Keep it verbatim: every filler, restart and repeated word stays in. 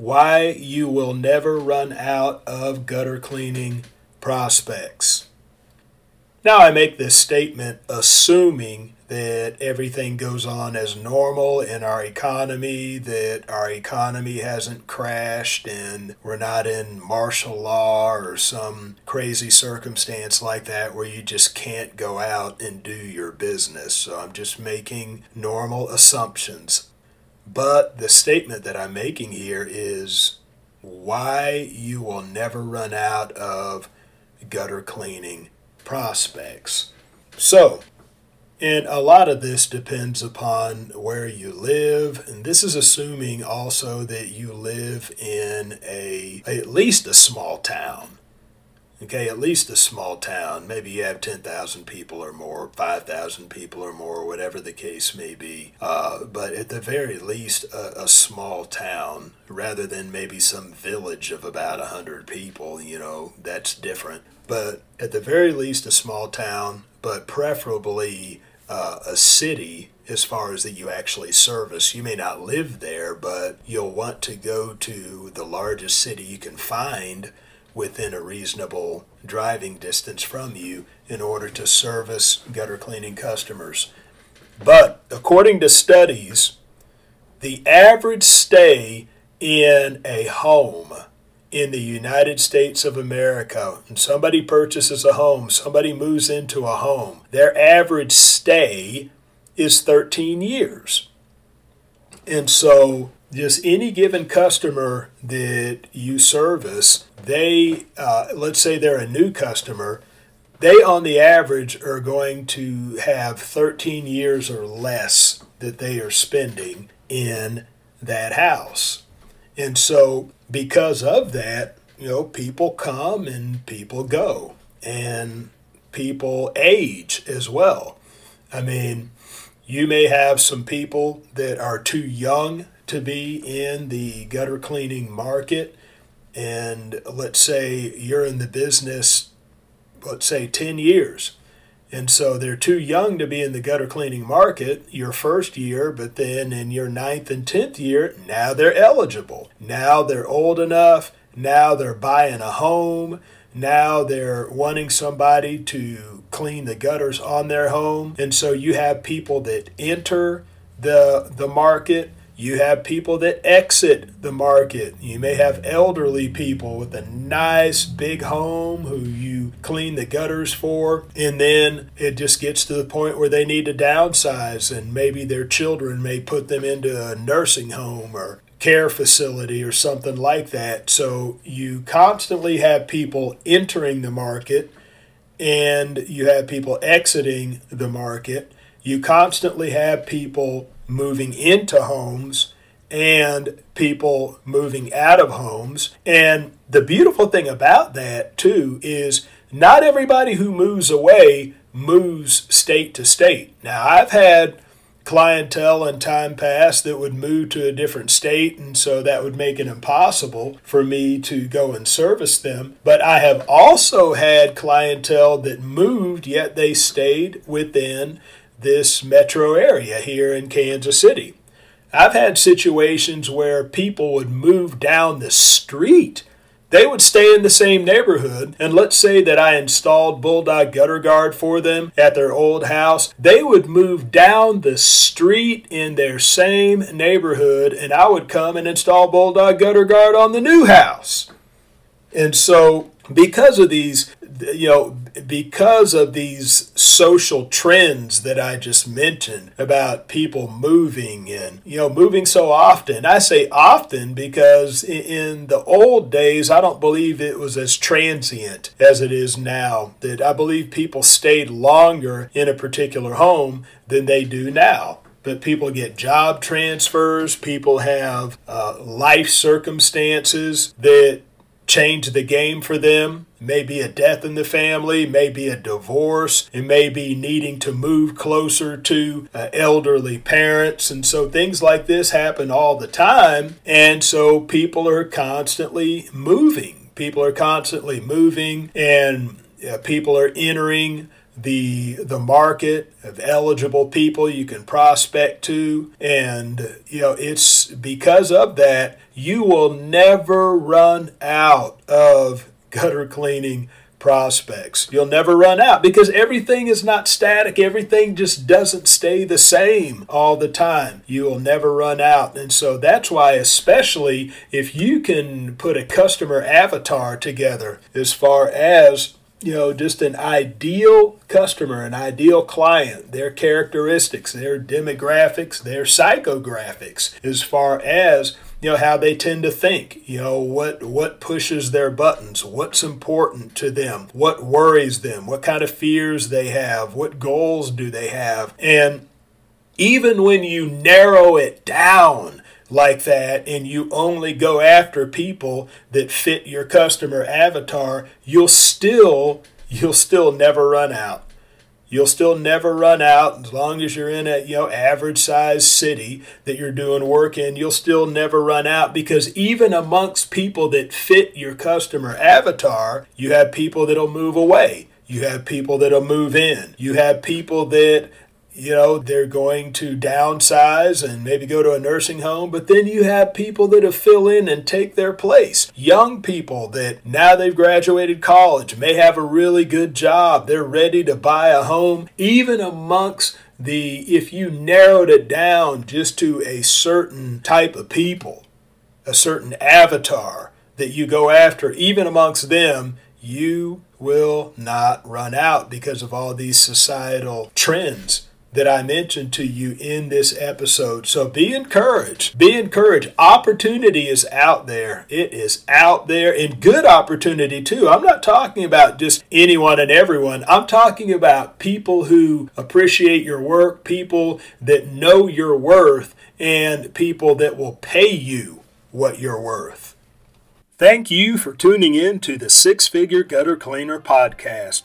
Why you will never run out of gutter cleaning prospects. Now, I make this statement assuming that everything goes on as normal in our economy, that our economy hasn't crashed and we're not in martial law or some crazy circumstance like that where you just can't go out and do your business. So I'm just making normal assumptions. But the statement that I'm making here is why you will never run out of gutter cleaning prospects. So, and a lot of this depends upon where you live. And this is assuming also that you live in a, at least a small town. Okay, at least a small town. Maybe you have ten thousand people or more, five thousand people or more, whatever the case may be. Uh, but at the very least, a, a small town rather than maybe some village of about one hundred people, you know, that's different. But at the very least, a small town, but preferably uh, a city as far as that you actually service. You may not live there, but you'll want to go to the largest city you can find within a reasonable driving distance from you in order to service gutter cleaning customers. But according to studies, the average stay in a home in the United States of America, when somebody purchases a home, somebody moves into a home, their average stay is thirteen years. And so just any given customer that you service, they, uh, let's say they're a new customer, they on the average are going to have thirteen years or less that they are spending in that house. And so because of that, you know, people come and people go and people age as well. I mean, you may have some people that are too young to be in the gutter cleaning market. And let's say you're in the business, let's say ten years. And so they're too young to be in the gutter cleaning market your first year, but then in your ninth and tenth year, now they're eligible. Now they're old enough. Now they're buying a home. Now they're wanting somebody to clean the gutters on their home. And so you have people that enter the, the market. You have people that exit the market. You may have elderly people with a nice big home who you clean the gutters for, and then it just gets to the point where they need to downsize, and maybe their children may put them into a nursing home or care facility or something like that. So you constantly have people entering the market, and you have people exiting the market. You constantly have people moving into homes and people moving out of homes. And the beautiful thing about that, too, is not everybody who moves away moves state to state. Now, I've had clientele in time past that would move to a different state, and so that would make it impossible for me to go and service them. But I have also had clientele that moved, yet they stayed within this metro area here in Kansas City. I've had situations where people would move down the street. They would stay in the same neighborhood, and let's say that I installed Bulldog Gutter Guard for them at their old house. They would move down the street in their same neighborhood, and I would come and install Bulldog Gutter Guard on the new house. And so because of these you know, because of these social trends that I just mentioned about people moving and, you know, moving so often. I say often because in the old days, I don't believe it was as transient as it is now, that I believe people stayed longer in a particular home than they do now. But people get job transfers, people have uh, life circumstances that change the game for them. Maybe a death in the family, maybe a divorce, and maybe needing to move closer to uh, elderly parents. And so things like this happen all the time. And so people are constantly moving. People are constantly moving and uh, people are entering the the market of eligible people you can prospect to. And, you know, it's because of that, you will never run out of gutter cleaning prospects. You'll never run out because everything is not static. Everything just doesn't stay the same all the time. You will never run out. And so that's why, especially if you can put a customer avatar together as far as, you know, just an ideal customer, an ideal client, their characteristics, their demographics, their psychographics, as far as, you know, how they tend to think, you know, what what pushes their buttons, what's important to them, what worries them, what kind of fears they have, what goals do they have. And even when you narrow it down like that and you only go after people that fit your customer avatar, you'll still you'll still never run out. You'll still never run out as long as you're in a, you know, average size city that you're doing work in. You'll still never run out because even amongst people that fit your customer avatar, you have people that'll move away. You have people that'll move in. You have people that, you know, they're going to downsize and maybe go to a nursing home, but then you have people that'll fill in and take their place. Young people that now they've graduated college, may have a really good job, they're ready to buy a home. Even amongst the, if you narrowed it down just to a certain type of people, a certain avatar that you go after, even amongst them, you will not run out because of all these societal trends that I mentioned to you in this episode. So be encouraged. Be encouraged. Opportunity is out there. It is out there, and good opportunity too. I'm not talking about just anyone and everyone. I'm talking about people who appreciate your work, people that know your worth, and people that will pay you what you're worth. Thank you for tuning in to the Six Figure Gutter Cleaner Podcast.